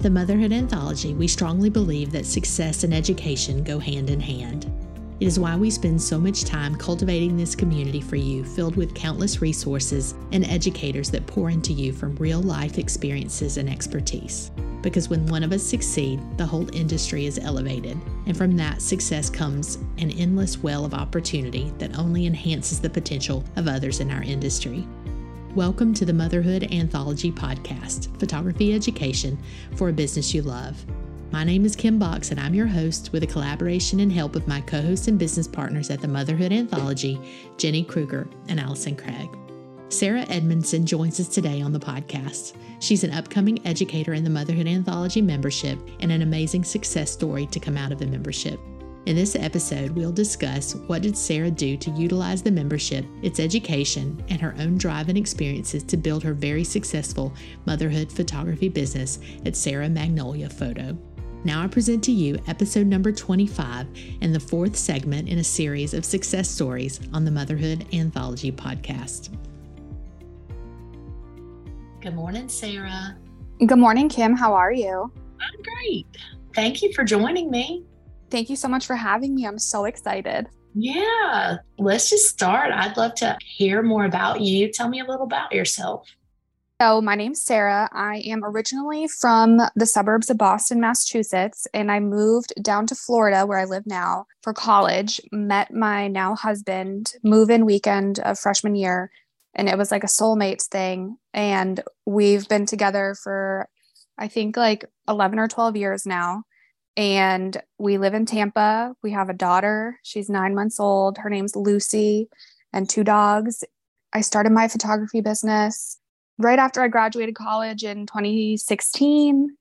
At the Motherhood Anthology, we strongly believe that success and education go hand in hand. It is why we spend so much time cultivating this community for you, filled with countless resources and educators that pour into you from real-life experiences and expertise. Because when one of us succeeds, the whole industry is elevated, and from that success comes an endless well of opportunity that only enhances the potential of others in our industry. Welcome to the Motherhood Anthology Podcast, photography education for a business you love. My name is Kim Box, and I'm your host with the collaboration and help of my co-hosts and business partners at the Motherhood Anthology, Jenny Kruger and Allison Craig. Sara Edmondson joins us today on the podcast. She's an upcoming educator in the Motherhood Anthology membership and an amazing success story to come out of the membership. In this episode, we'll discuss what did Sara do to utilize the membership, its education, and her own drive and experiences to build her very successful motherhood photography business at Studio Magnolia Photo. Now I present to you episode number 25 and the fourth segment in a series of success stories on the Motherhood Anthology podcast. Good morning, Sara. Good morning, Kim. How are you? I'm great. Thank you for joining me. Thank you so much for having me. I'm so excited. Yeah. Let's just start. I'd love to hear more about you. Tell me a little about yourself. So my name's Sara. I am originally from the suburbs of Boston, Massachusetts, and I moved down to Florida where I live now for college, met my now husband, move-in weekend of freshman year, and it was like a soulmates thing. And we've been together for, I think, like 11 or 12 years now. And we live in Tampa. We have a daughter. She's 9 months old. Her name's Lucy, and two dogs. I started my photography business right after I graduated college in 2016.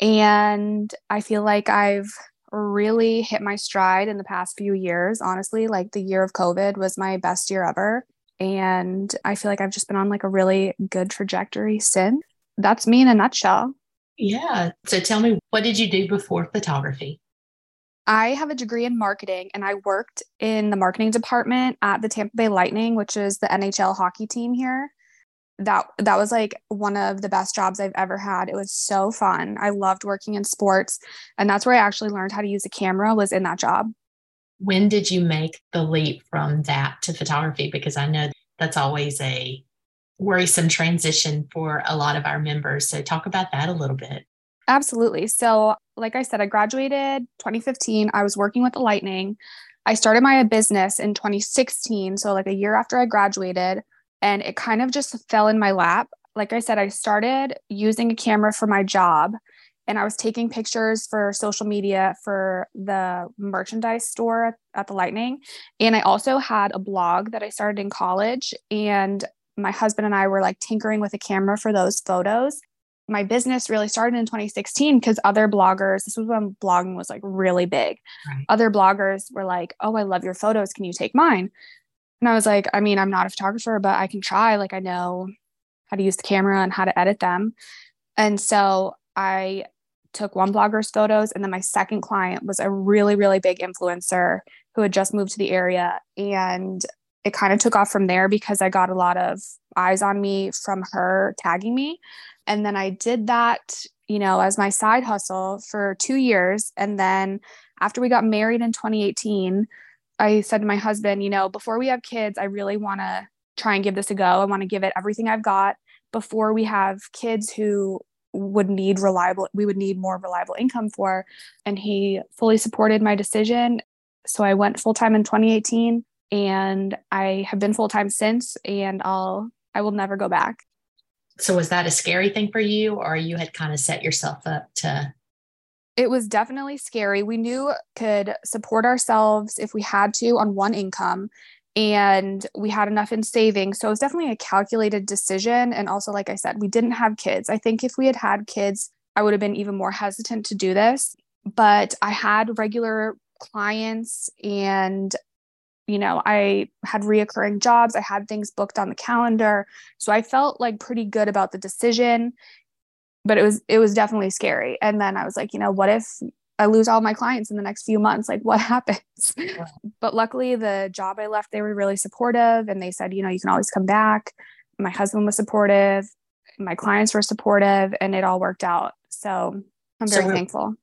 And I feel like I've really hit my stride in the past few years. Honestly, like the year of COVID was my best year ever. And I feel like I've just been on like a really good trajectory since. That's me in a nutshell. Yeah. So tell me, what did you do before photography? I have a degree in marketing, and I worked in the marketing department at the Tampa Bay Lightning, which is the NHL hockey team here. That was like one of the best jobs I've ever had. It was so fun. I loved working in sports, and that's where I actually learned how to use a camera, was in that job. When did you make the leap from that to photography? Because I know that's always a worrisome transition for a lot of our members. So talk about that a little bit. Absolutely. So like I said, I graduated 2015. I was working with the Lightning. I started my business in 2016. So like a year after I graduated. And it kind of just fell in my lap. Like I said, I started using a camera for my job, and I was taking pictures for social media for the merchandise store at the Lightning. And I also had a blog that I started in college, and my husband and I were like tinkering with a camera for those photos. My business really started in 2016 because other bloggers, this was when blogging was like really big. Right. Other bloggers were like, "Oh, I love your photos. Can you take mine?" And I was like, I mean, I'm not a photographer, but I can try. Like, I know how to use the camera and how to edit them. And so I took one blogger's photos. And then my second client was a really, really big influencer who had just moved to the area. And it kind of took off from there because I got a lot of eyes on me from her tagging me. And then I did that, you know, as my side hustle for 2 years. And then after we got married in 2018, I said to my husband, you know, before we have kids, I really want to try and give this a go. I want to give it everything I've got before we have kids who we would need more reliable income for. And he fully supported my decision. So I went full-time in 2018, and I have been full-time since, and I will never go back. So was that a scary thing for you, or you had kind of set yourself up to... It was definitely scary. We knew we could support ourselves if we had to on one income, and we had enough in savings. So it was definitely a calculated decision. And also, like I said, we didn't have kids. I think if we had had kids, I would have been even more hesitant to do this, but I had regular clients, and, you know, I had reoccurring jobs. I had things booked on the calendar. So I felt like pretty good about the decision. But it was definitely scary. And then I was like, you know, what if I lose all my clients in the next few months? Like, what happens? Wow. But luckily, the job I left, they were really supportive. And they said, you know, you can always come back. My husband was supportive. My clients were supportive. And it all worked out. So I'm very thankful.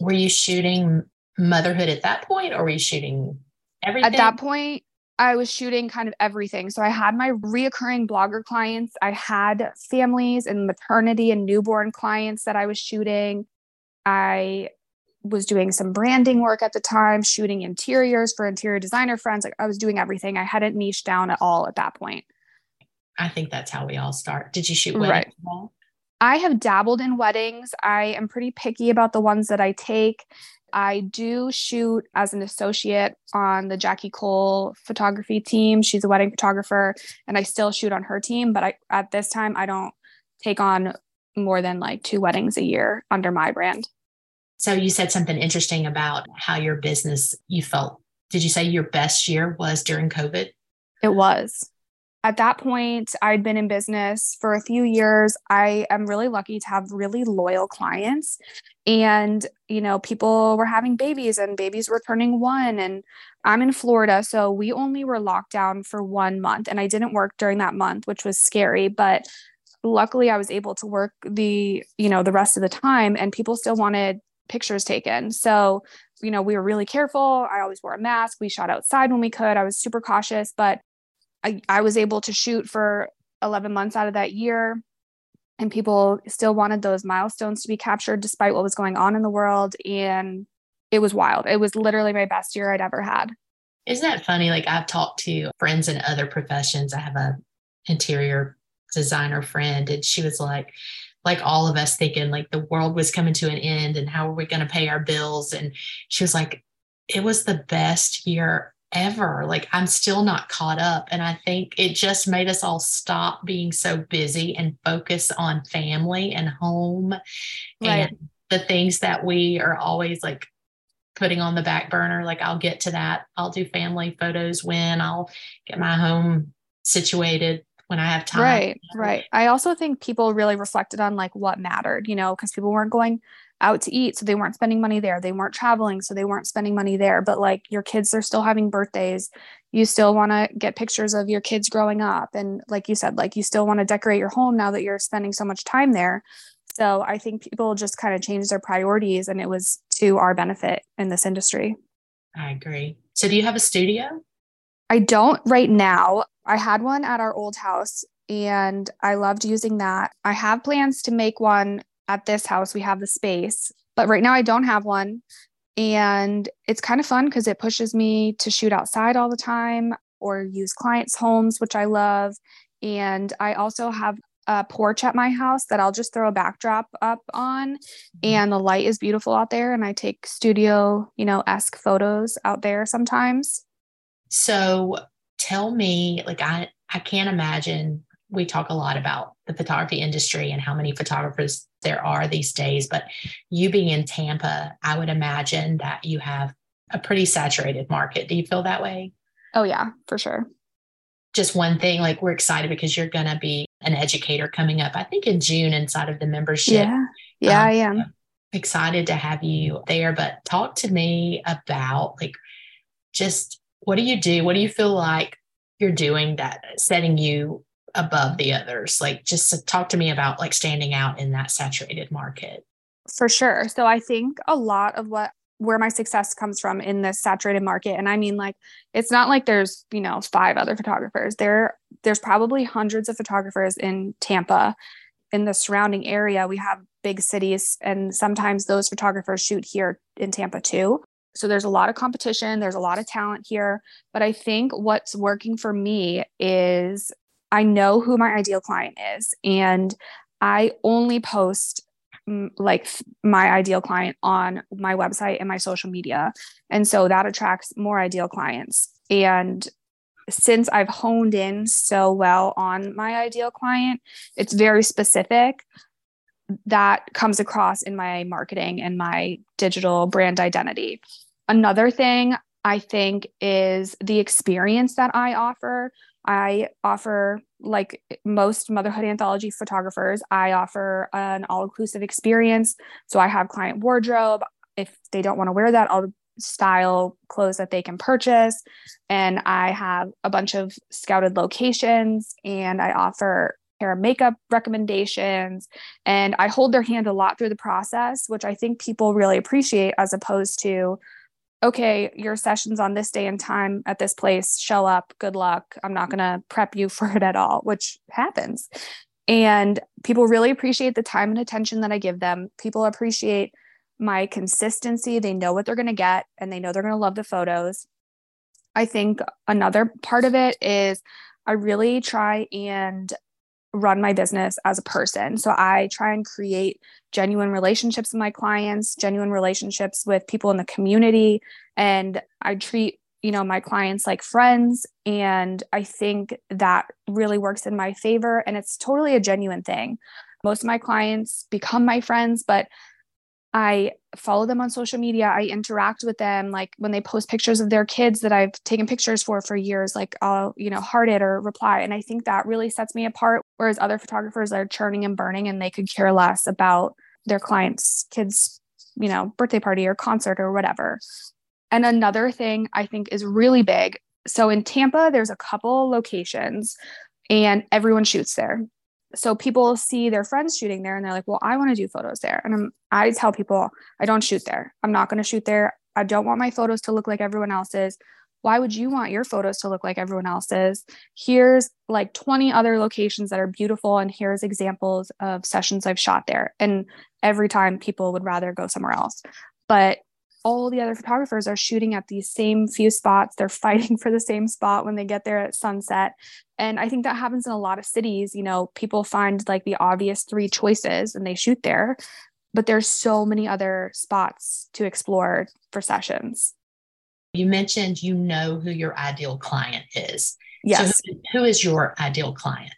Were you shooting motherhood at that point, or were you shooting everything? At that point, I was shooting kind of everything. So I had my reoccurring blogger clients. I had families and maternity and newborn clients that I was shooting. I was doing some branding work at the time, shooting interiors for interior designer friends. Like, I was doing everything. I hadn't niched down at all at that point. I think that's how we all start. Did you shoot weddings? Right. I have dabbled in weddings. I am pretty picky about the ones that I take. I do shoot as an associate on the Jackie Cole photography team. She's a wedding photographer, and I still shoot on her team. But at this time, I don't take on more than like 2 weddings a year under my brand. So you said something interesting about how your business, you felt, did you say your best year was during COVID? It was. At that point, I'd been in business for a few years. I am really lucky to have really loyal clients. And, you know, people were having babies and babies were turning 1. And I'm in Florida, so we only were locked down for 1 month. And I didn't work during that month, which was scary. But luckily, I was able to work the rest of the time, and people still wanted pictures taken. So, you know, we were really careful. I always wore a mask. We shot outside when we could. I was super cautious, but I was able to shoot for 11 months out of that year. And people still wanted those milestones to be captured despite what was going on in the world. And it was wild. It was literally my best year I'd ever had. Isn't that funny? Like, I've talked to friends in other professions. I have an interior designer friend, and she was like all of us thinking like the world was coming to an end and how are we going to pay our bills? And she was like, it was the best year ever. Like, I'm still not caught up. And I think it just made us all stop being so busy and focus on family and home, right, and the things that we are always like putting on the back burner. Like, I'll get to that. I'll do family photos when I'll get my home situated, when I have time. Right. Right. I also think people really reflected on like what mattered, you know, because people weren't going out to eat, so they weren't spending money there. They weren't traveling, so they weren't spending money there. But like, your kids are still having birthdays. You still want to get pictures of your kids growing up. And like you said, like, you still want to decorate your home now that you're spending so much time there. So I think people just kind of changed their priorities, and it was to our benefit in this industry. I agree. So do you have a studio? I don't right now. I had one at our old house and I loved using that. I have plans to make one at this house. We have the space, but right now I don't have one. And it's kind of fun because it pushes me to shoot outside all the time or use clients' homes, which I love. And I also have a porch at my house that I'll just throw a backdrop up on, and the light is beautiful out there. And I take studio, esque photos out there sometimes. So tell me, like, I can't imagine, we talk a lot about the photography industry and how many photographers there are these days, but you being in Tampa, I would imagine that you have a pretty saturated market. Do you feel that way? Oh yeah, for sure. Just one thing, like, we're excited because you're going to be an educator coming up, I think in June, inside of the membership. Yeah, I am. I'm excited to have you there, but talk to me about like, just, what do you do? What do you feel like you're doing that setting you above the others? Like, just to talk to me about like standing out in that saturated market. For sure. So I think a lot of where my success comes from in this saturated market. And I mean, like, it's not like there's, 5 other photographers. There's probably hundreds of photographers in Tampa. In the surrounding area, we have big cities, and sometimes those photographers shoot here in Tampa too. So there's a lot of competition. There's a lot of talent here. But I think what's working for me is I know who my ideal client is, and I only post like my ideal client on my website and my social media. And so that attracts more ideal clients. And since I've honed in so well on my ideal client, it's very specific. That comes across in my marketing and my digital brand identity. Another thing I think is the experience that I offer. I offer, like most Motherhood Anthology photographers, I offer an all-inclusive experience. So I have client wardrobe. If they don't want to wear that, I'll style clothes that they can purchase. And I have a bunch of scouted locations, and I offer hair and makeup recommendations. And I hold their hand a lot through the process, which I think people really appreciate, as opposed to, okay, your session's on this day and time at this place, show up, good luck. I'm not going to prep you for it at all, which happens. And people really appreciate the time and attention that I give them. People appreciate my consistency. They know what they're going to get, and they know they're going to love the photos. I think another part of it is I really try and run my business as a person. So I try and create genuine relationships with my clients, genuine relationships with people in the community. And I treat, you know, my clients like friends. And I think that really works in my favor. And it's totally a genuine thing. Most of my clients become my friends, but I follow them on social media. I interact with them. Like when they post pictures of their kids that I've taken pictures for years, like I'll, you know, heart it or reply. And I think that really sets me apart. Whereas other photographers are churning and burning, and they could care less about their clients' kids, you know, birthday party or concert or whatever. And another thing I think is really big. So in Tampa, there's a couple locations and everyone shoots there. So people see their friends shooting there and they're like, well, I want to do photos there. And I tell people, I don't shoot there. I'm not going to shoot there. I don't want my photos to look like everyone else's. Why would you want your photos to look like everyone else's? Here's like 20 other locations that are beautiful. And here's examples of sessions I've shot there. And every time people would rather go somewhere else. But all the other photographers are shooting at these same few spots. They're fighting for the same spot when they get there at sunset. And I think that happens in a lot of cities. You know, people find like the obvious three choices and they shoot there, but there's so many other spots to explore for sessions. You mentioned, you know, who your ideal client is. Yes. So who is your ideal client?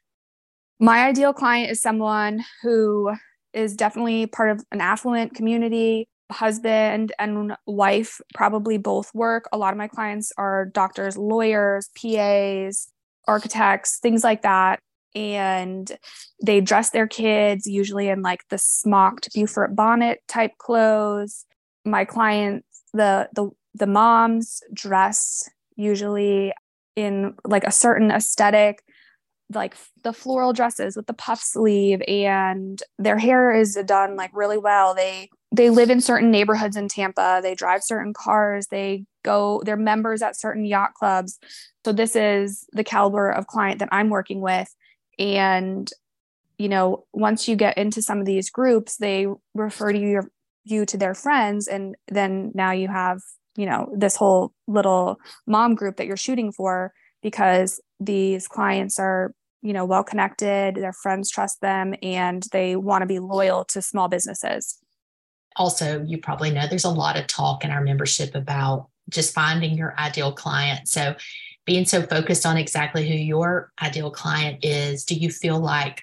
My ideal client is someone who is definitely part of an affluent community. Husband and wife probably both work. A lot of my clients are doctors, lawyers, PAs, architects, things like that. And they dress their kids usually in like the smocked Beaufort Bonnet type clothes. My clients, the moms dress usually in like a certain aesthetic, like the floral dresses with the puff sleeve, and their hair is done like really well. They live in certain neighborhoods in Tampa. They drive certain cars. They're members at certain yacht clubs. So this is the caliber of client that I'm working with. And, you know, once you get into some of these groups, they refer to you to their friends. And then now you have, you know, this whole little mom group that you're shooting for, because these clients are, you know, well-connected, their friends trust them, and they want to be loyal to small businesses. Also, you probably know there's a lot of talk in our membership about just finding your ideal client. So being so focused on exactly who your ideal client is, do you feel like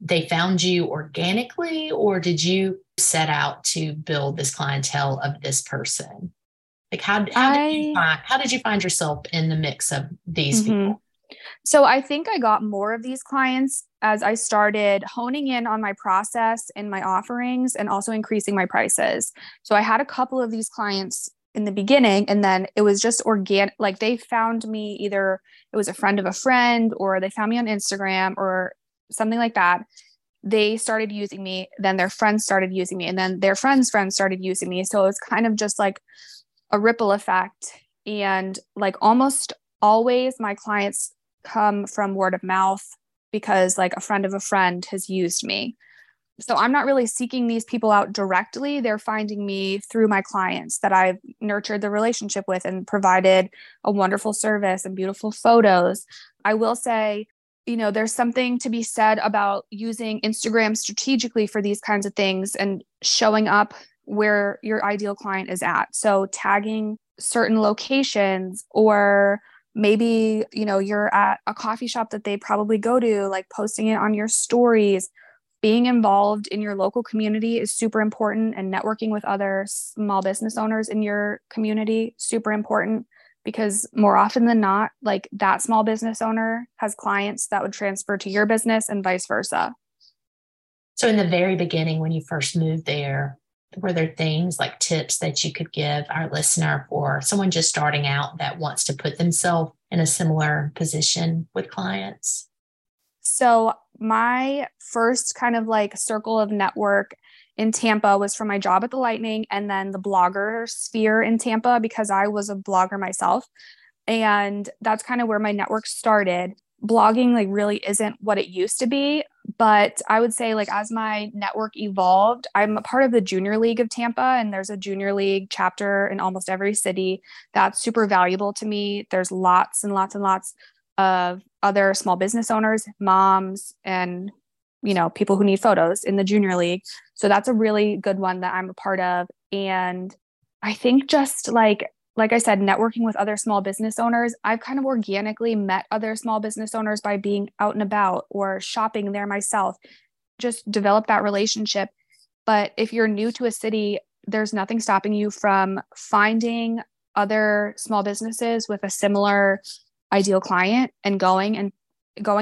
they found you organically, or did you set out to build this clientele of this person? Like how did you find yourself in the mix of these people? So I think I got more of these clients as I started honing in on my process and my offerings, and also increasing my prices. So I had a couple of these clients in the beginning, and then it was just organic. Like they found me, either it was a friend of a friend, or they found me on Instagram or something like that. They started using me, then their friends started using me, and then their friends' friends started using me. So it was kind of just like a ripple effect. And like almost always my clients come from word of mouth, because like a friend of a friend has used me. So I'm not really seeking these people out directly. They're finding me through my clients that I've nurtured the relationship with and provided a wonderful service and beautiful photos. I will say, you know, there's something to be said about using Instagram strategically for these kinds of things and showing up where your ideal client is at. So tagging certain locations, or maybe, you know, you're at a coffee shop that they probably go to, like posting it on your stories. Being involved in your local community is super important, and networking with other small business owners in your community, super important, because more often than not, like that small business owner has clients that would transfer to your business and vice versa. So in the very beginning, when you first moved there, were there things like tips that you could give our listener for someone just starting out that wants to put themselves in a similar position with clients? So my first kind of like circle of network in Tampa was from my job at the Lightning and then the blogger sphere in Tampa, because I was a blogger myself. And that's kind of where my network started. Blogging like really isn't what it used to be, but I would say like as my network evolved, I'm a part of the Junior League of Tampa, and there's a Junior League chapter in almost every city. That's super valuable to me. There's lots and lots and lots of other small business owners, moms, and you know, people who need photos in the Junior League. So that's a really good one that I'm a part of. And I think just like I said, networking with other small business owners, I've kind of organically met other small business owners by being out and about or shopping there myself, just develop that relationship. But if you're new to a city, there's nothing stopping you from finding other small businesses with a similar ideal client and going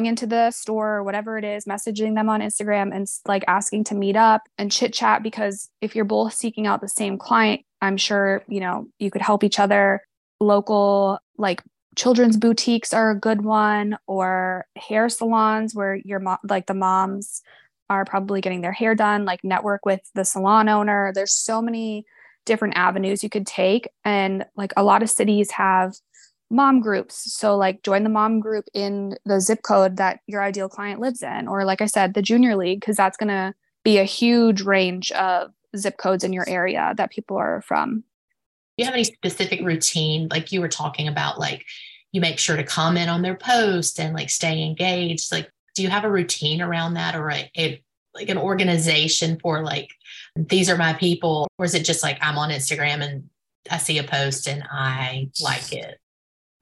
into the store or whatever it is, messaging them on Instagram and like asking to meet up and chit chat, because if you're both seeking out the same client, I'm sure, you know, you could help each other. Local, like children's boutiques are a good one, or hair salons where your mom, like the moms are probably getting their hair done, like network with the salon owner. There's so many different avenues you could take. And like a lot of cities have mom groups. So like join the mom group in the zip code that your ideal client lives in. Or like I said, the Junior League, because that's going to be a huge range of zip codes in your area that people are from. Do you have any specific routine? Like you were talking about, like you make sure to comment on their post and like stay engaged. Like, do you have a routine around that, or like an organization for like, these are my people? Or is it just like, I'm on Instagram and I see a post and I like it?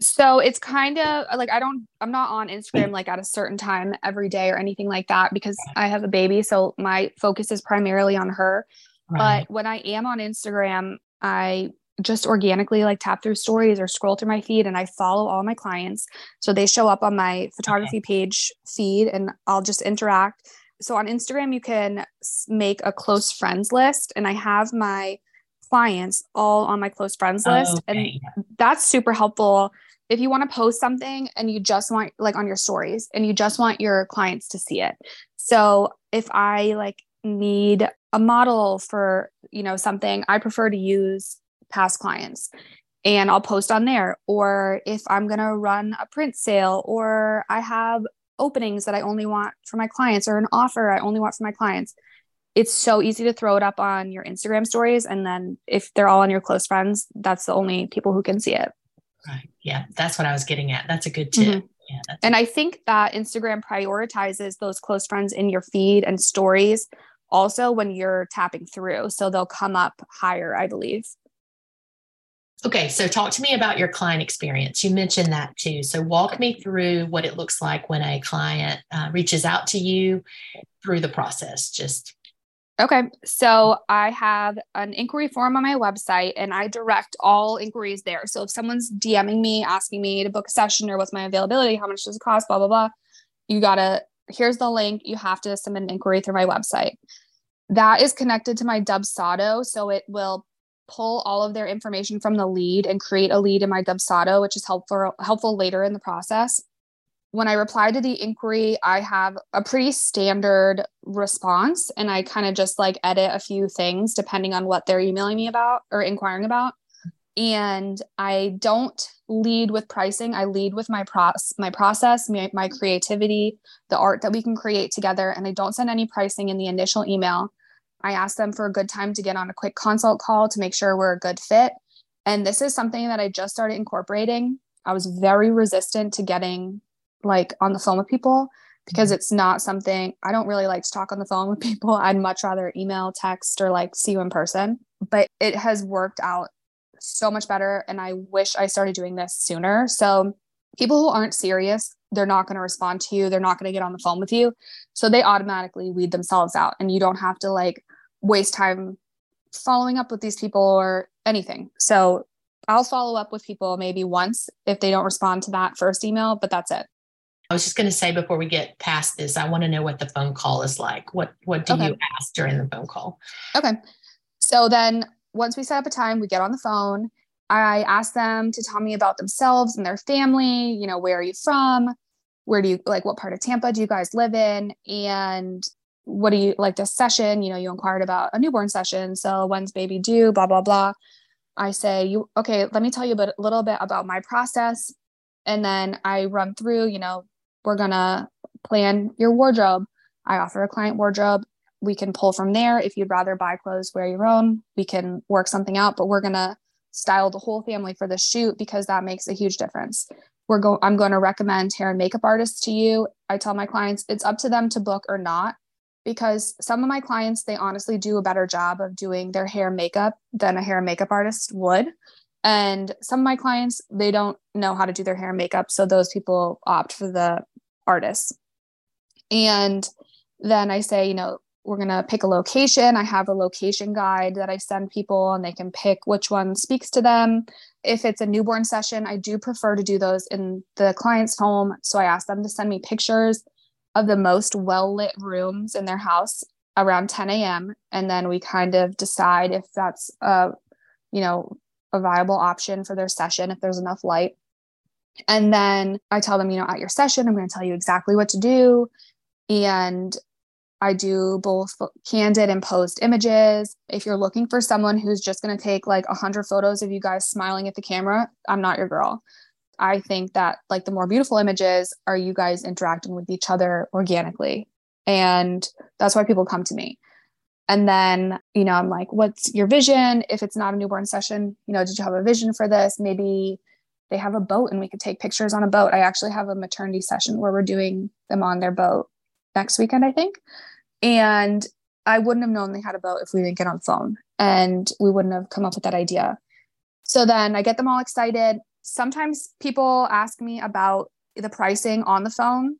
So it's kind of like, I'm not on Instagram like at a certain time every day or anything like that, because I have a baby. So my focus is primarily on her. Right. But when I am on Instagram, I just organically like tap through stories or scroll through my feed, and I follow all my clients. So they show up on my photography page feed and I'll just interact. So on Instagram, you can make a close friends list, and I have my clients all on my close friends list. Okay. And that's super helpful. If you want to post something and you just want like on your stories and you just want your clients to see it. So if I like need a model for, you know, something, I prefer to use past clients and I'll post on there. Or if I'm going to run a print sale, or I have openings that I only want for my clients, or an offer I only want for my clients, it's so easy to throw it up on your Instagram stories. And then if they're all on your close friends, that's the only people who can see it. Right. Yeah. That's what I was getting at. That's a good tip. Mm-hmm. Yeah, and I think that Instagram prioritizes those close friends in your feed and stories also when you're tapping through. So they'll come up higher, I believe. Okay. So talk to me about your client experience. You mentioned that too. So walk me through what it looks like when a client reaches out to you through the process. Okay. So I have an inquiry form on my website and I direct all inquiries there. So if someone's DMing me, asking me to book a session or what's my availability, how much does it cost, blah, blah, blah. Here's the link. You have to submit an inquiry through my website. That is connected to my Dubsado. So it will pull all of their information from the lead and create a lead in my Dubsado, which is helpful later in the process. When I reply to the inquiry, I have a pretty standard response, and I kind of just like edit a few things depending on what they're emailing me about or inquiring about. And I don't lead with pricing. I lead with my process, my creativity, the art that we can create together. And I don't send any pricing in the initial email. I ask them for a good time to get on a quick consult call to make sure we're a good fit. And this is something that I just started incorporating. I was very resistant to getting like on the phone with people, because it's not something, I don't really like to talk on the phone with people. I'd much rather email, text, or like see you in person, but it has worked out so much better. And I wish I started doing this sooner. So people who aren't serious, they're not going to respond to you. They're not going to get on the phone with you. So they automatically weed themselves out, and you don't have to like waste time following up with these people or anything. So I'll follow up with people maybe once if they don't respond to that first email, but that's it. I was just going to say, before we get past this, I want to know what the phone call is like. What do you ask during the phone call? Okay. So then once we set up a time, we get on the phone. I ask them to tell me about themselves and their family. You know, where are you from? where do you, like, what part of Tampa do you guys live in? And what do you like to session? You know, you inquired about a newborn session. So when's baby due, blah, blah, blah. I say, okay, let me tell you a little bit about my process. And then I run through, you know, we're going to plan your wardrobe. I offer a client wardrobe. We can pull from there. If you'd rather buy clothes, wear your own, we can work something out, but we're going to style the whole family for the shoot because that makes a huge difference. I'm going to recommend hair and makeup artists to you. I tell my clients it's up to them to book or not, because some of my clients, they honestly do a better job of doing their hair and makeup than a hair and makeup artist would. And some of my clients, they don't know how to do their hair and makeup. So those people opt for the artists. And then I say, you know, we're going to pick a location. I have a location guide that I send people and they can pick which one speaks to them. If it's a newborn session, I do prefer to do those in the client's home. So I ask them to send me pictures of the most well-lit rooms in their house around 10 a.m. And then we kind of decide if that's a viable option for their session, if there's enough light. And then I tell them, you know, at your session, I'm going to tell you exactly what to do. And I do both candid and posed images. If you're looking for someone who's just going to take like 100 photos of you guys smiling at the camera, I'm not your girl. I think that like the more beautiful images are you guys interacting with each other organically. And that's why people come to me. And then, you know, I'm like, what's your vision? If it's not a newborn session, you know, did you have a vision for this? Maybe they have a boat and we could take pictures on a boat. I actually have a maternity session where we're doing them on their boat next weekend, I think. And I wouldn't have known they had a boat if we didn't get on the phone, and we wouldn't have come up with that idea. So then I get them all excited. Sometimes people ask me about the pricing on the phone.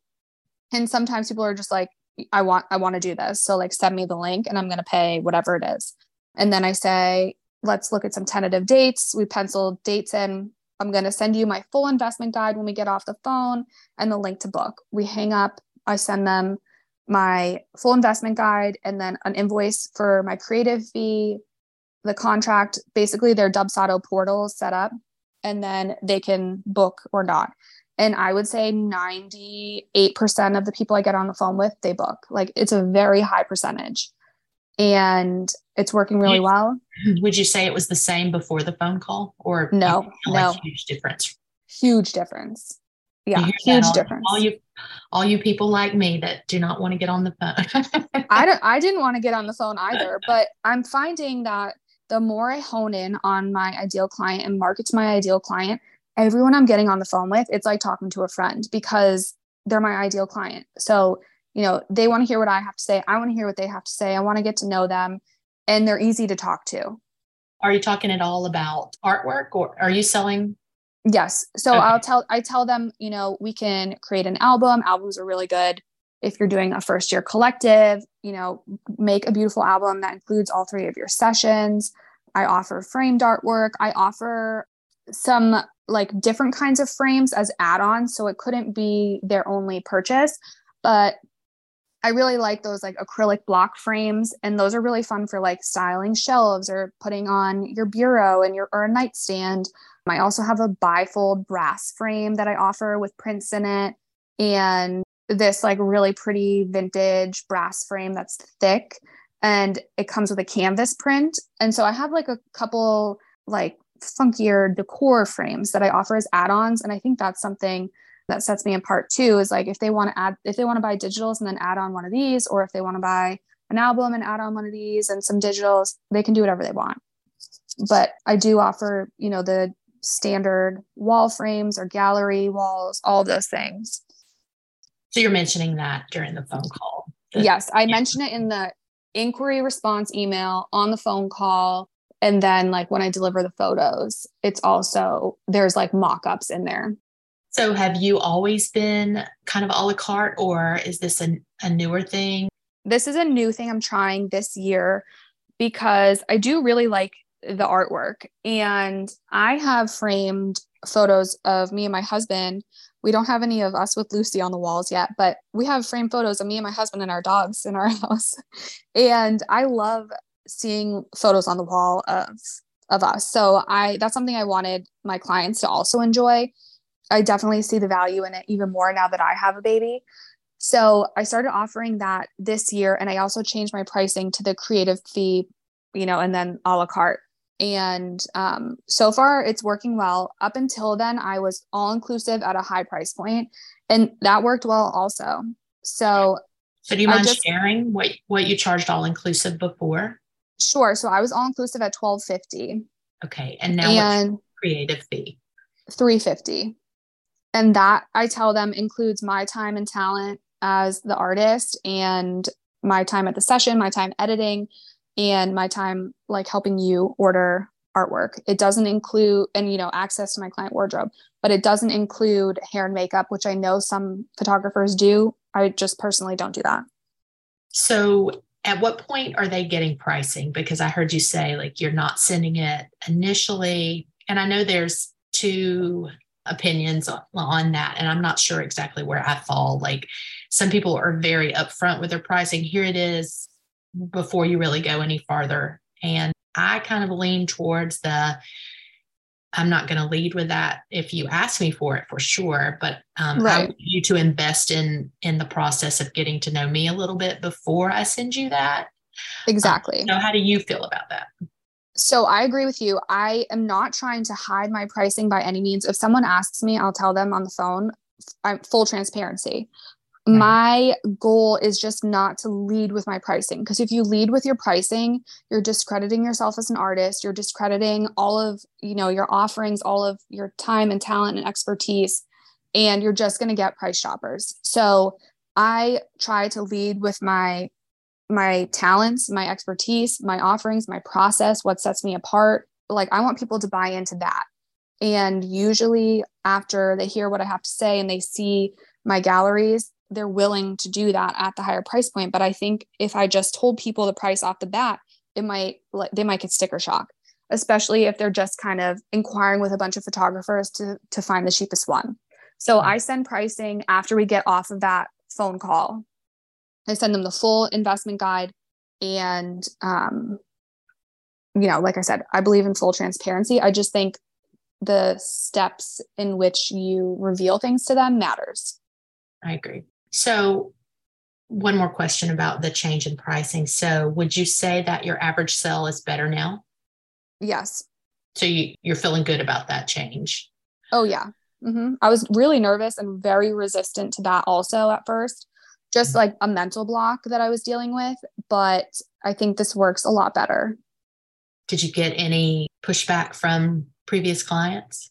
And sometimes people are just like, I want to do this. So like, send me the link and I'm going to pay whatever it is. And then I say, let's look at some tentative dates. We penciled dates in. I'm going to send you my full investment guide when we get off the phone and the link to book. We hang up. I send them my full investment guide and then an invoice for my creative fee, the contract, basically their Dubsado portal is set up, and then they can book or not. And I would say 98% of the people I get on the phone with, they book. Like, it's a very high percentage and it's working really well. Would you say it was the same before the phone call, or no, huge difference? Huge difference. Yeah, huge difference. All you people like me that do not want to get on the phone. I didn't want to get on the phone either, but I'm finding that the more I hone in on my ideal client and market to my ideal client, everyone I'm getting on the phone with, it's like talking to a friend because they're my ideal client. So, you know, they want to hear what I have to say. I want to hear what they have to say. I want to get to know them, and they're easy to talk to. Are you talking at all about artwork, or are you selling? Yes. So okay. I tell them, you know, we can create an album. Albums are really good. If you're doing a first year collective, you know, make a beautiful album that includes all three of your sessions. I offer framed artwork. I offer some like different kinds of frames as add-ons. So it couldn't be their only purchase, but I really like those like acrylic block frames. And those are really fun for like styling shelves or putting on your bureau and or a nightstand. I also have a bifold brass frame that I offer with prints in it, and this like really pretty vintage brass frame that's thick, and it comes with a canvas print. And so I have like a couple like funkier decor frames that I offer as add-ons. And I think that's something that sets me apart too, is like if they want to buy digitals and then add on one of these, or if they want to buy an album and add on one of these and some digitals, they can do whatever they want. But I do offer, you know, the standard wall frames or gallery walls, all those things. So you're mentioning that during the phone call. Yes, I mention it in the inquiry response email, on the phone call, and then like when I deliver the photos, it's also, there's like mock-ups in there. So have you always been kind of a la carte, or is this a newer thing? This is a new thing I'm trying this year because I do really like the artwork, and I have framed photos of me and my husband. We don't have any of us with Lucy on the walls yet, but we have framed photos of me and my husband and our dogs in our house. And I love seeing photos on the wall of us. So that's something I wanted my clients to also enjoy. I definitely see the value in it even more now that I have a baby. So I started offering that this year, and I also changed my pricing to the creative fee, you know, and then a la carte. And so far it's working well. Up until then, I was all inclusive at a high price point, and that worked well also. So do you mind sharing what you charged all inclusive before? Sure. So I was all inclusive at $1,250. Okay. And now what's creative fee? $350. And that, I tell them, includes my time and talent as the artist, and my time at the session, my time editing, and my time like helping you order artwork. It doesn't include, and you know, access to my client wardrobe, but it doesn't include hair and makeup, which I know some photographers do. I just personally don't do that. So at what point are they getting pricing? Because I heard you say like you're not sending it initially. And I know there's two opinions on that, and I'm not sure exactly where I fall. Like, some people are very upfront with their pricing. Here it is, before you really go any farther. And I kind of lean towards the, I'm not going to lead with that if you ask me for it, for sure. But I want you to invest in the process of getting to know me a little bit before I send you that. Exactly. So how do you feel about that? So I agree with you. I am not trying to hide my pricing by any means. If someone asks me, I'll tell them on the phone. I'm full transparency. Right. My goal is just not to lead with my pricing, because if you lead with your pricing, you're discrediting yourself as an artist. You're discrediting all of, you know, your offerings, all of your time and talent and expertise, and you're just going to get price shoppers. So I try to lead with my talents, my expertise, my offerings, my process, what sets me apart. Like, I want people to buy into that. And usually after they hear what I have to say and they see my galleries, they're willing to do that at the higher price point. But I think if I just told people the price off the bat, they might get sticker shock, especially if they're just kind of inquiring with a bunch of photographers to find the cheapest one. So I send pricing after we get off of that phone call. I send them the full investment guide. And, you know, like I said, I believe in full transparency. I just think the steps in which you reveal things to them matters. I agree. So one more question about the change in pricing. So would you say that your average sale is better now? Yes. So you're feeling good about that change? Oh, yeah. Mm-hmm. I was really nervous and very resistant to that also at first, just like a mental block that I was dealing with. But I think this works a lot better. Did you get any pushback from previous clients?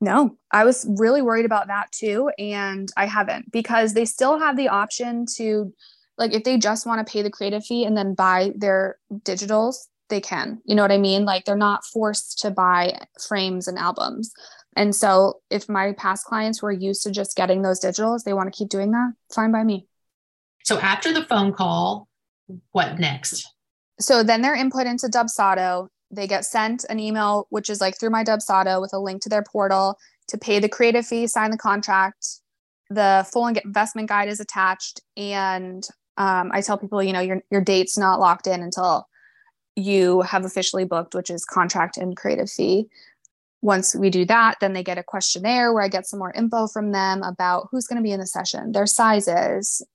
No, I was really worried about that too. And I haven't, because they still have the option to, like, if they just want to pay the creative fee and then buy their digitals, they can, you know what I mean? Like, they're not forced to buy frames and albums. And so if my past clients were used to just getting those digitals, they want to keep doing that, fine by me. So after the phone call, what next? So then they're input into Dubsado. They get sent an email, which is like through my Dubsado, with a link to their portal to pay the creative fee, sign the contract. The full investment guide is attached. And I tell people, you know, your date's not locked in until you have officially booked, which is contract and creative fee. Once we do that, then they get a questionnaire where I get some more info from them about who's going to be in the session, their sizes,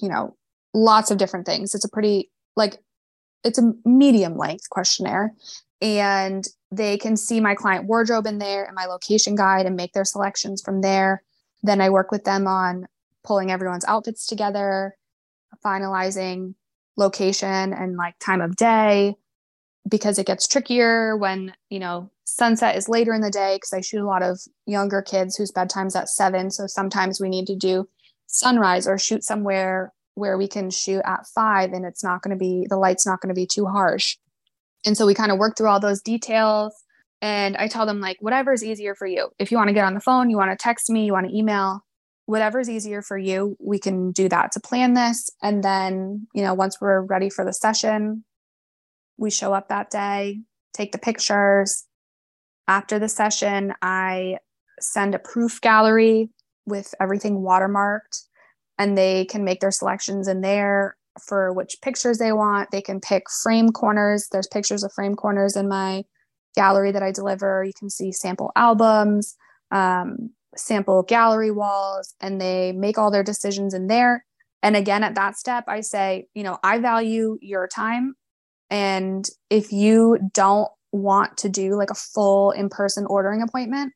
you know, lots of different things. It's a pretty, like, it's a medium length questionnaire, and they can see my client wardrobe in there and my location guide and make their selections from there. Then I work with them on pulling everyone's outfits together, finalizing location and like time of day, because it gets trickier when, you know, sunset is later in the day, because I shoot a lot of younger kids whose bedtime's at 7. So sometimes we need to do sunrise or shoot somewhere where we can shoot at 5, and it's not going to be, the light's not going to be too harsh. And so we kind of work through all those details, and I tell them, like, whatever's easier for you. If you want to get on the phone, you want to text me, you want to email, whatever's easier for you, we can do that to plan this. And then, you know, once we're ready for the session, we show up that day, take the pictures. After the session, I send a proof gallery with everything watermarked, and they can make their selections in there for which pictures they want. They can pick frame corners. There's pictures of frame corners in my gallery that I deliver. You can see sample albums, sample gallery walls, and they make all their decisions in there. And again, at that step, I say, you know, I value your time. And if you don't want to do like a full in-person ordering appointment,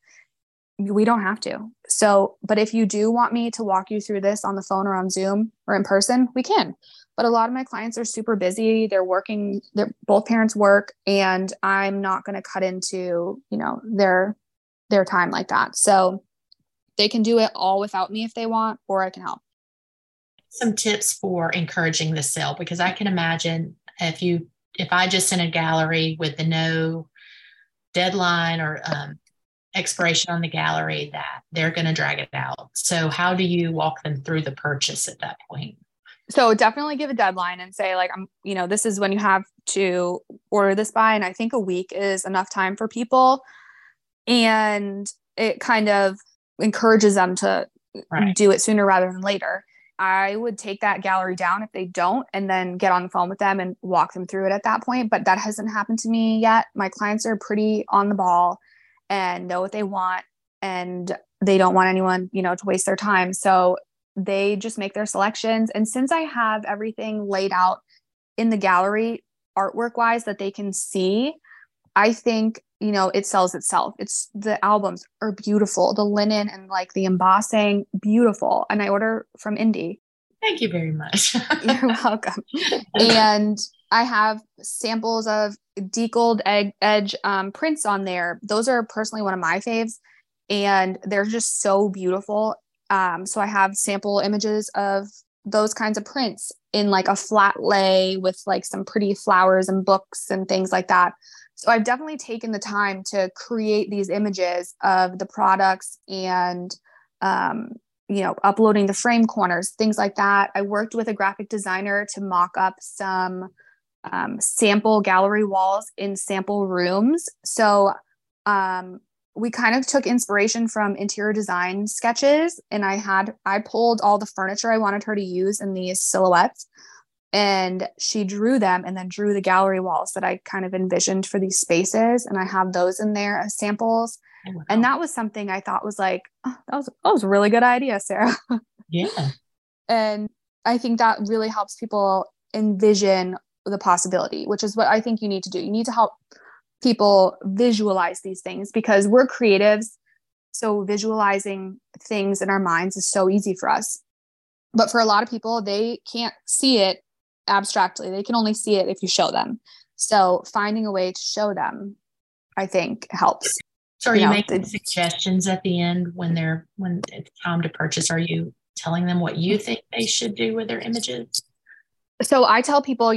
we don't have to. So, but if you do want me to walk you through this on the phone or on Zoom or in person, we can. But a lot of my clients are super busy. They're working, both parents work, and I'm not going to cut into, you know, their time like that. So they can do it all without me if they want, or I can help. Some tips for encouraging the sale, because I can imagine if I just sent a gallery with the no deadline or expiration on the gallery, that they're going to drag it out. So how do you walk them through the purchase at that point? So definitely give a deadline and say like, this is when you have to order this by. And I think a week is enough time for people. And it kind of encourages them to do it sooner rather than later. I would take that gallery down if they don't, and then get on the phone with them and walk them through it at that point. But that hasn't happened to me yet. My clients are pretty on the ball and know what they want, and they don't want anyone, to waste their time. So they just make their selections. And since I have everything laid out in the gallery artwork wise that they can see, I think, it sells itself. It's the albums are beautiful. The linen and like the embossing, beautiful. And I order from Indy. Thank you very much. You're welcome. And I have samples of decaled edge prints on there. Those are personally one of my faves, and they're just so beautiful. So I have sample images of those kinds of prints in like a flat lay with like some pretty flowers and books and things like that. So I've definitely taken the time to create these images of the products and, uploading the frame corners, things like that. I worked with a graphic designer to mock up some sample gallery walls in sample rooms. So we kind of took inspiration from interior design sketches, and I pulled all the furniture I wanted her to use in these silhouettes. And she drew them and then drew the gallery walls that I kind of envisioned for these spaces. And I have those in there as samples. Oh, wow. And that was something I thought was like, oh, that was a really good idea, Sarah. Yeah. And I think that really helps people envision the possibility, which is what I think you need to do. You need to help people visualize these things, because we're creatives. So visualizing things in our minds is so easy for us. But for a lot of people, they can't see it abstractly. They can only see it if you show them. So finding a way to show them, I think, helps. So are you making suggestions at the end when it's time to purchase? Are you telling them what you think they should do with their images? So I tell people,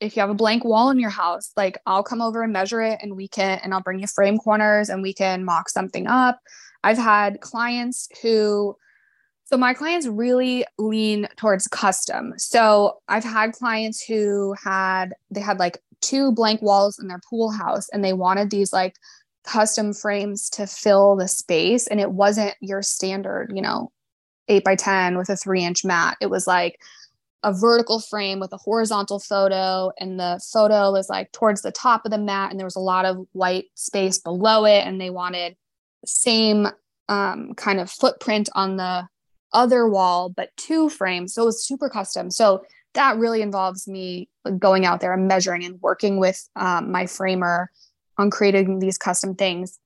if you have a blank wall in your house, like I'll come over and measure it, and I'll bring you frame corners and we can mock something up. I've had clients So my clients really lean towards custom. So I've had clients who they had like two blank walls in their pool house, and they wanted these like custom frames to fill the space. And it wasn't your standard, 8x10 with a 3-inch mat. It was like a vertical frame with a horizontal photo, and the photo was like towards the top of the mat, and there was a lot of white space below it. And they wanted the same kind of footprint on the other wall, but two frames. So it was super custom. So that really involves me going out there and measuring and working with my framer on creating these custom things.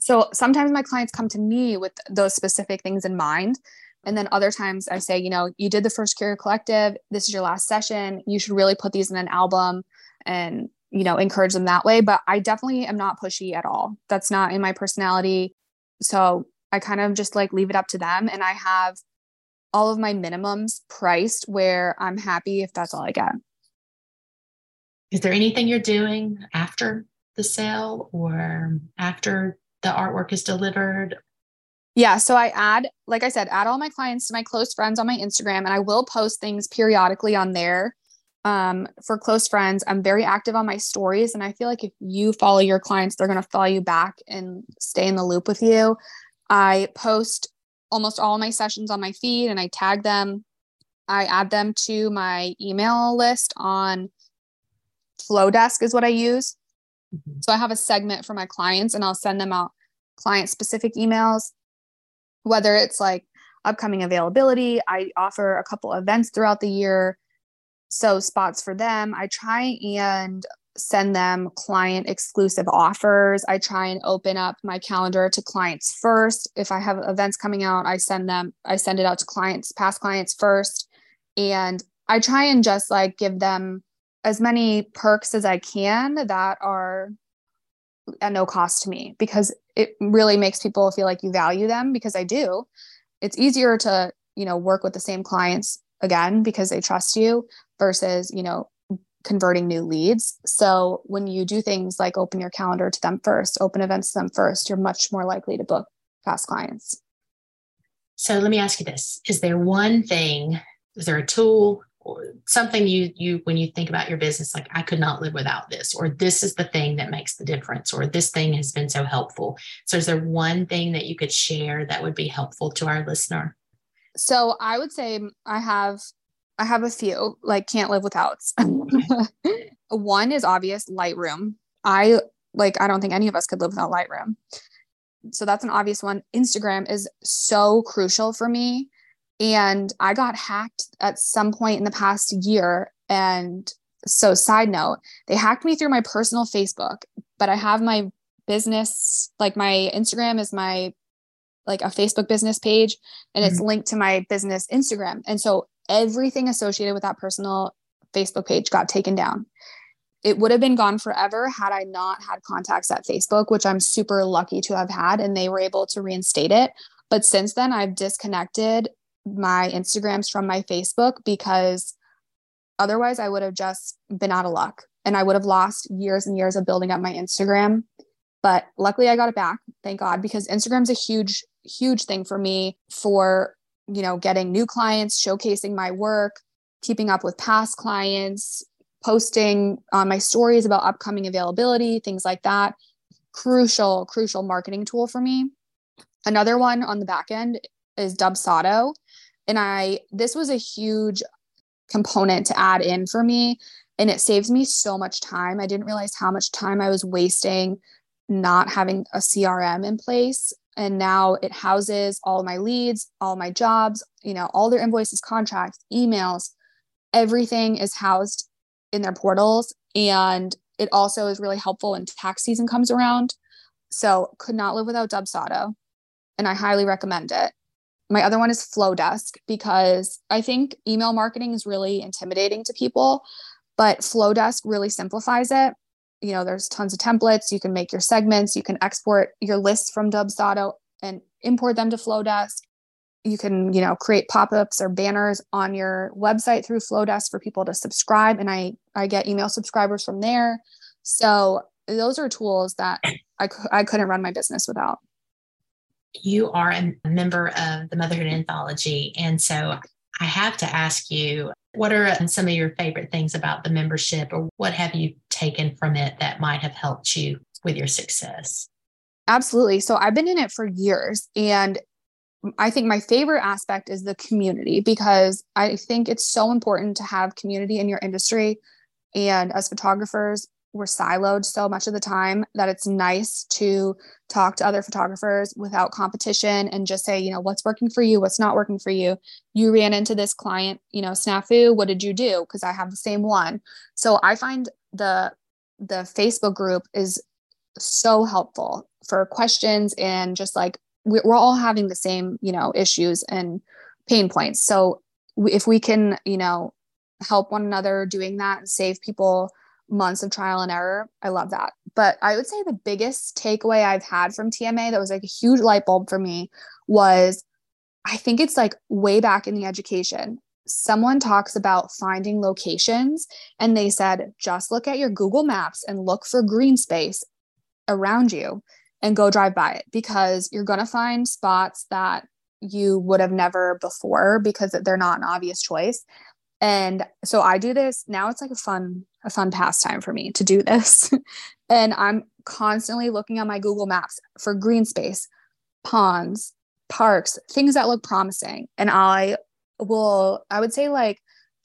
So sometimes my clients come to me with those specific things in mind. And then other times I say, you did the first Curator Collective. This is your last session. You should really put these in an album and, encourage them that way. But I definitely am not pushy at all. That's not in my personality. So I kind of just like leave it up to them. And I have all of my minimums priced where I'm happy if that's all I get. Is there anything you're doing after the sale or after the artwork is delivered? Yeah. So I add all my clients to my close friends on my Instagram, and I will post things periodically on there. For close friends, I'm very active on my stories. And I feel like if you follow your clients, they're going to follow you back and stay in the loop with you. I post almost all my sessions on my feed, and I tag them. I add them to my email list on Flowdesk is what I use. Mm-hmm. So I have a segment for my clients, and I'll send them out client specific emails. whether it's like upcoming availability. I offer a couple events throughout the year, so spots for them. I try and send them client exclusive offers. I try and open up my calendar to clients first. If I have events coming out, I send it out to clients, past clients first. And I try and just like give them as many perks as I can that are at no cost to me, because it really makes people feel like you value them, because I do. It's easier to, you know, work with the same clients again because they trust you versus, you know, converting new leads. So when you do things like open your calendar to them first, open events to them first, you're much more likely to book fast clients. So let me ask you this. Is there one thing, is there a tool or something you when you think about your business, like I could not live without this, or this is the thing that makes the difference, or this thing has been so helpful? So is there one thing that you could share that would be helpful to our listener? So I would say I have a few, like, can't live without. One is obvious, Lightroom. I don't think any of us could live without Lightroom. So that's an obvious one. Instagram is so crucial for me. And I got hacked at some point in the past year. And so, side note, they hacked me through my personal Facebook, but I have my business, like my Instagram is my, like a Facebook business page, and it's linked to my business Instagram. And so everything associated with that personal Facebook page got taken down. It would have been gone forever had I not had contacts at Facebook, which I'm super lucky to have had, and they were able to reinstate it. But since then, I've disconnected my Instagrams from my Facebook, because otherwise I would have just been out of luck and I would have lost years and years of building up my Instagram. But luckily I got it back, thank God, because Instagram's a huge, huge thing for me for, you know, getting new clients, showcasing my work, keeping up with past clients, posting my stories about upcoming availability, things like that. Crucial, crucial marketing tool for me. Another one on the back end is Dubsado. And this was a huge component to add in for me. And it saves me so much time. I didn't realize how much time I was wasting not having a CRM in place. And now it houses all my leads, all my jobs, you know, all their invoices, contracts, emails, everything is housed in their portals. And it also is really helpful when tax season comes around. So could not live without Dubsado, and I highly recommend it. My other one is Flowdesk, because I think email marketing is really intimidating to people, but Flowdesk really simplifies it. You know, there's tons of templates. You can make your segments. You can export your lists from Dubsado and import them to Flowdesk. You can, you know, create pop-ups or banners on your website through Flowdesk for people to subscribe. And I get email subscribers from there. So those are tools that I couldn't run my business without. You are a member of the Motherhood Anthology. And so I have to ask you, what are some of your favorite things about the membership, or what have you taken from it that might have helped you with your success? Absolutely. So I've been in it for years, and I think my favorite aspect is the community, because I think it's so important to have community in your industry. And as photographers, we're siloed so much of the time that it's nice to talk to other photographers without competition and just say, you know, what's working for you, what's not working for you. You ran into this client, you know, snafu. What did you do? Because I have the same one. So I find the Facebook group is so helpful for questions, and just like we're all having the same, you know, issues and pain points. So if we can, you know, help one another doing that and save people months of trial and error, I love that. But I would say the biggest takeaway I've had from TMA that was like a huge light bulb for me was, I think it's like way back in the education, someone talks about finding locations and they said, just look at your Google Maps and look for green space around you and go drive by it, because you're going to find spots that you would have never before because they're not an obvious choice. And so I do this now. It's like a fun pastime for me to do this. And I'm constantly looking on my Google Maps for green space, ponds, parks, things that look promising. And I would say like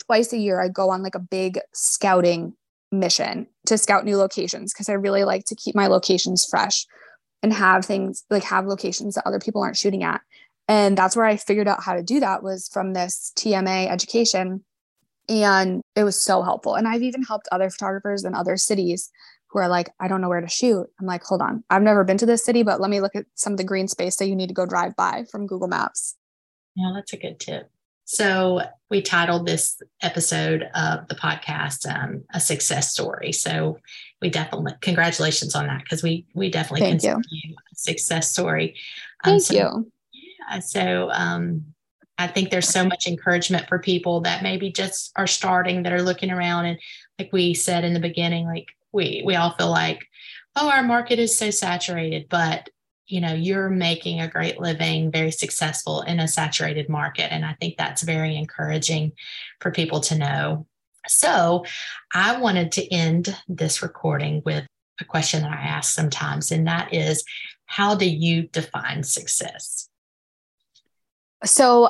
twice a year, I go on like a big scouting mission to scout new locations, because I really like to keep my locations fresh and have locations that other people aren't shooting at. And that's where I figured out how to do that, was from this TMA education. And it was so helpful. And I've even helped other photographers in other cities who are like, I don't know where to shoot. I'm like, hold on, I've never been to this city, but let me look at some of the green space that you need to go drive by from Google Maps. Yeah, that's a good tip. So we titled this episode of the podcast, A Success Story. So we definitely, congratulations on that, because we definitely consider you a success story. Thank you. Yeah. So I think there's so much encouragement for people that maybe just are starting, that are looking around. And like we said in the beginning, like we all feel like, oh, our market is so saturated, but you know, you're making a great living, very successful in a saturated market. And I think that's very encouraging for people to know. So I wanted to end this recording with a question that I ask sometimes, and that is, how do you define success? So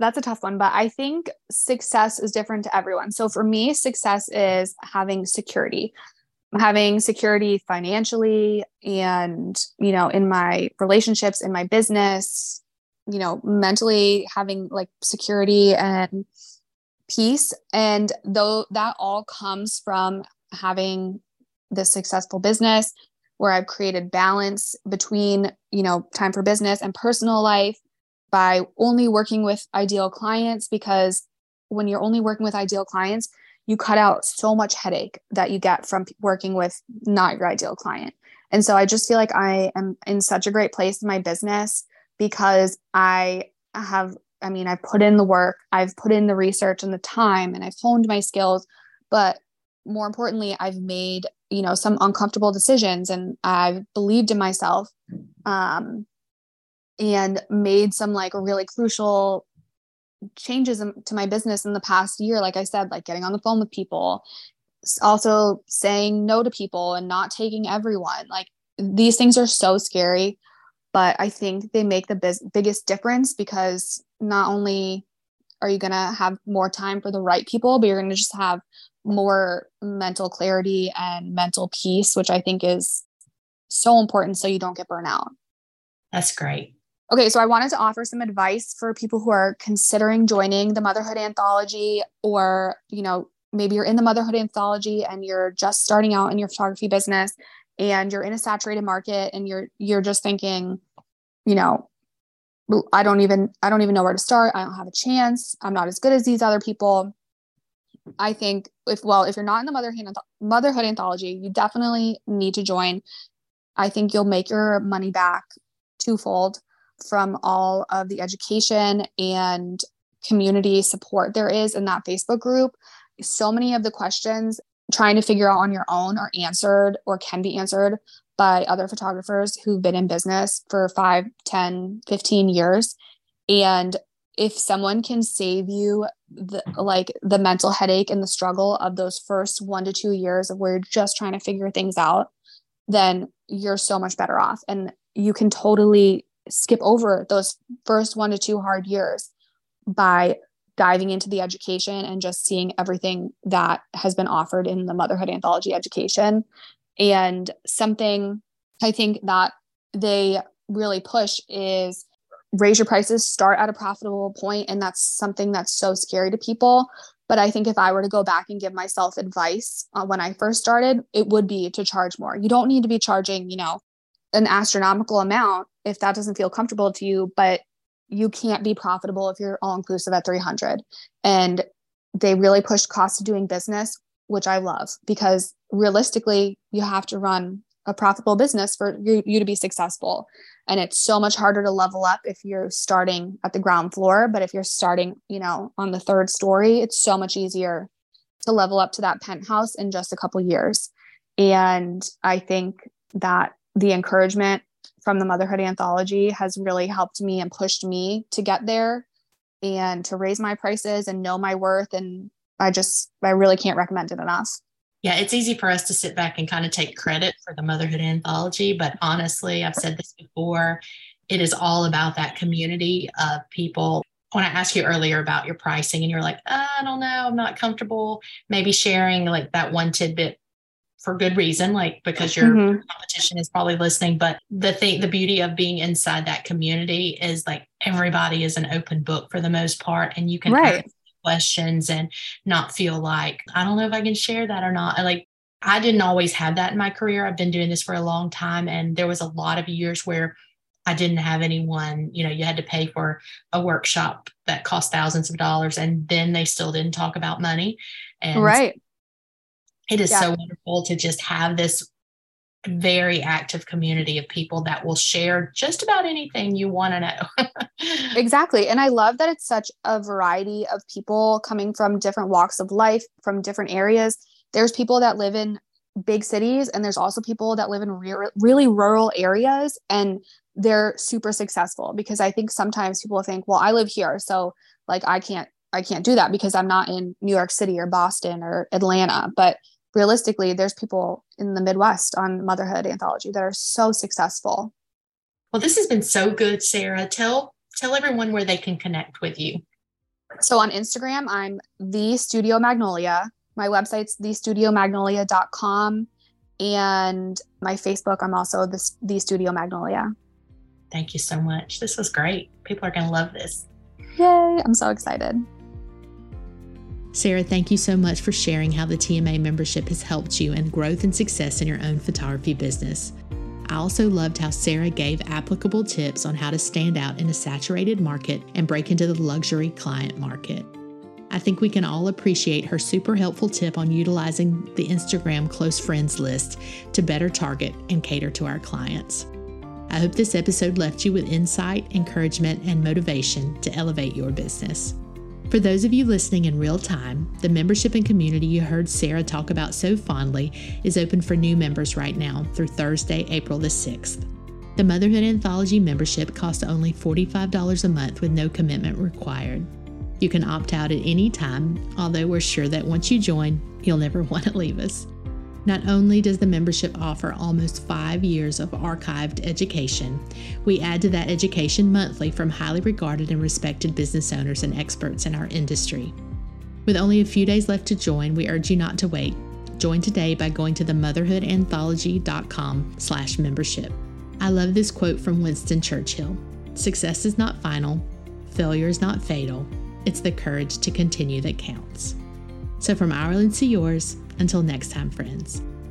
that's a tough one, but I think success is different to everyone. So for me, success is having security financially and, you know, in my relationships, in my business, you know, mentally having like security and peace. And though that all comes from having this successful business where I've created balance between, you know, time for business and personal life by only working with ideal clients, because when you're only working with ideal clients, you cut out so much headache that you get from working with not your ideal client. And so I just feel like I am in such a great place in my business because I've put in the work, I've put in the research and the time, and I've honed my skills, but more importantly, I've made, you know, some uncomfortable decisions, and I've believed in myself, and made some like really crucial changes to my business in the past year. Like I said, like getting on the phone with people, also saying no to people and not taking everyone. Like these things are so scary, but I think they make the biggest difference, because not only are you going to have more time for the right people, but you're going to just have more mental clarity and mental peace, which I think is so important, so you don't get burnt out. That's great. Okay, so I wanted to offer some advice for people who are considering joining the Motherhood Anthology, or, you know, maybe you're in the Motherhood Anthology and you're just starting out in your photography business and you're in a saturated market and you're just thinking, you know, I don't even know where to start. I don't have a chance. I'm not as good as these other people. I think if you're not in the Motherhood Anthology, you definitely need to join. I think you'll make your money back twofold from all of the education and community support there is in that Facebook group. So many of the questions trying to figure out on your own are answered or can be answered by other photographers who've been in business for 5, 10, 15 years. And if someone can save you the mental headache and the struggle of those first 1 to 2 years of where you're just trying to figure things out, then you're so much better off. And you can totally skip over those first 1 to 2 hard years by diving into the education and just seeing everything that has been offered in the Motherhood Anthology education. And something I think that they really push is raise your prices, start at a profitable point. And that's something that's so scary to people. But I think if I were to go back and give myself advice when I first started, it would be to charge more. You don't need to be charging, you know, an astronomical amount if that doesn't feel comfortable to you, but you can't be profitable if you're all inclusive at $300. And they really pushed cost of doing business, which I love, because realistically you have to run a profitable business for you to be successful. And it's so much harder to level up if you're starting at the ground floor, but if you're starting, you know, on the third story, it's so much easier to level up to that penthouse in just a couple of years. And I think that the encouragement from the Motherhood Anthology has really helped me and pushed me to get there and to raise my prices and know my worth. And I really can't recommend it enough. Yeah. It's easy for us to sit back and kind of take credit for the Motherhood Anthology, but honestly, I've said this before, it is all about that community of people. When I asked you earlier about your pricing and you're like, I don't know, I'm not comfortable maybe sharing like that one tidbit, for good reason, like because your competition is probably listening. But the beauty of being inside that community is like everybody is an open book for the most part, and you can ask questions and not feel like, I don't know if I can share that or not. Like, I didn't always have that in my career. I've been doing this for a long time, and there was a lot of years where I didn't have anyone, you know, you had to pay for a workshop that cost thousands of dollars, and then they still didn't talk about money. And it is so wonderful to just have this very active community of people that will share just about anything you want to know. Exactly. And I love that it's such a variety of people coming from different walks of life, from different areas. There's people that live in big cities, and there's also people that live in really rural areas, and they're super successful, because I think sometimes people think, well, I live here, so like I can't do that because I'm not in New York City or Boston or Atlanta. But realistically, there's people in the Midwest on Motherhood Anthology that are so successful. Well, this has been so good, Sara. Tell everyone where they can connect with you. So on Instagram, I'm The Studio Magnolia. My website's thestudiomagnolia.com. And my Facebook, I'm also The Studio Magnolia. Thank you so much. This was great. People are going to love this. Yay. I'm so excited. Sara, thank you so much for sharing how the TMA membership has helped you in growth and success in your own photography business. I also loved how Sara gave applicable tips on how to stand out in a saturated market and break into the luxury client market. I think we can all appreciate her super helpful tip on utilizing the Instagram close friends list to better target and cater to our clients. I hope this episode left you with insight, encouragement, and motivation to elevate your business. For those of you listening in real time, the membership and community you heard Sara talk about so fondly is open for new members right now through Thursday, April the 6th. The Motherhood Anthology membership costs only $45 a month with no commitment required. You can opt out at any time, although we're sure that once you join, you'll never want to leave us. Not only does the membership offer almost 5 years of archived education, we add to that education monthly from highly regarded and respected business owners and experts in our industry. With only a few days left to join, we urge you not to wait. Join today by going to themotherhoodanthology.com/membership. I love this quote from Winston Churchill. Success is not final. Failure is not fatal. It's the courage to continue that counts. So from our lens to yours, until next time, friends.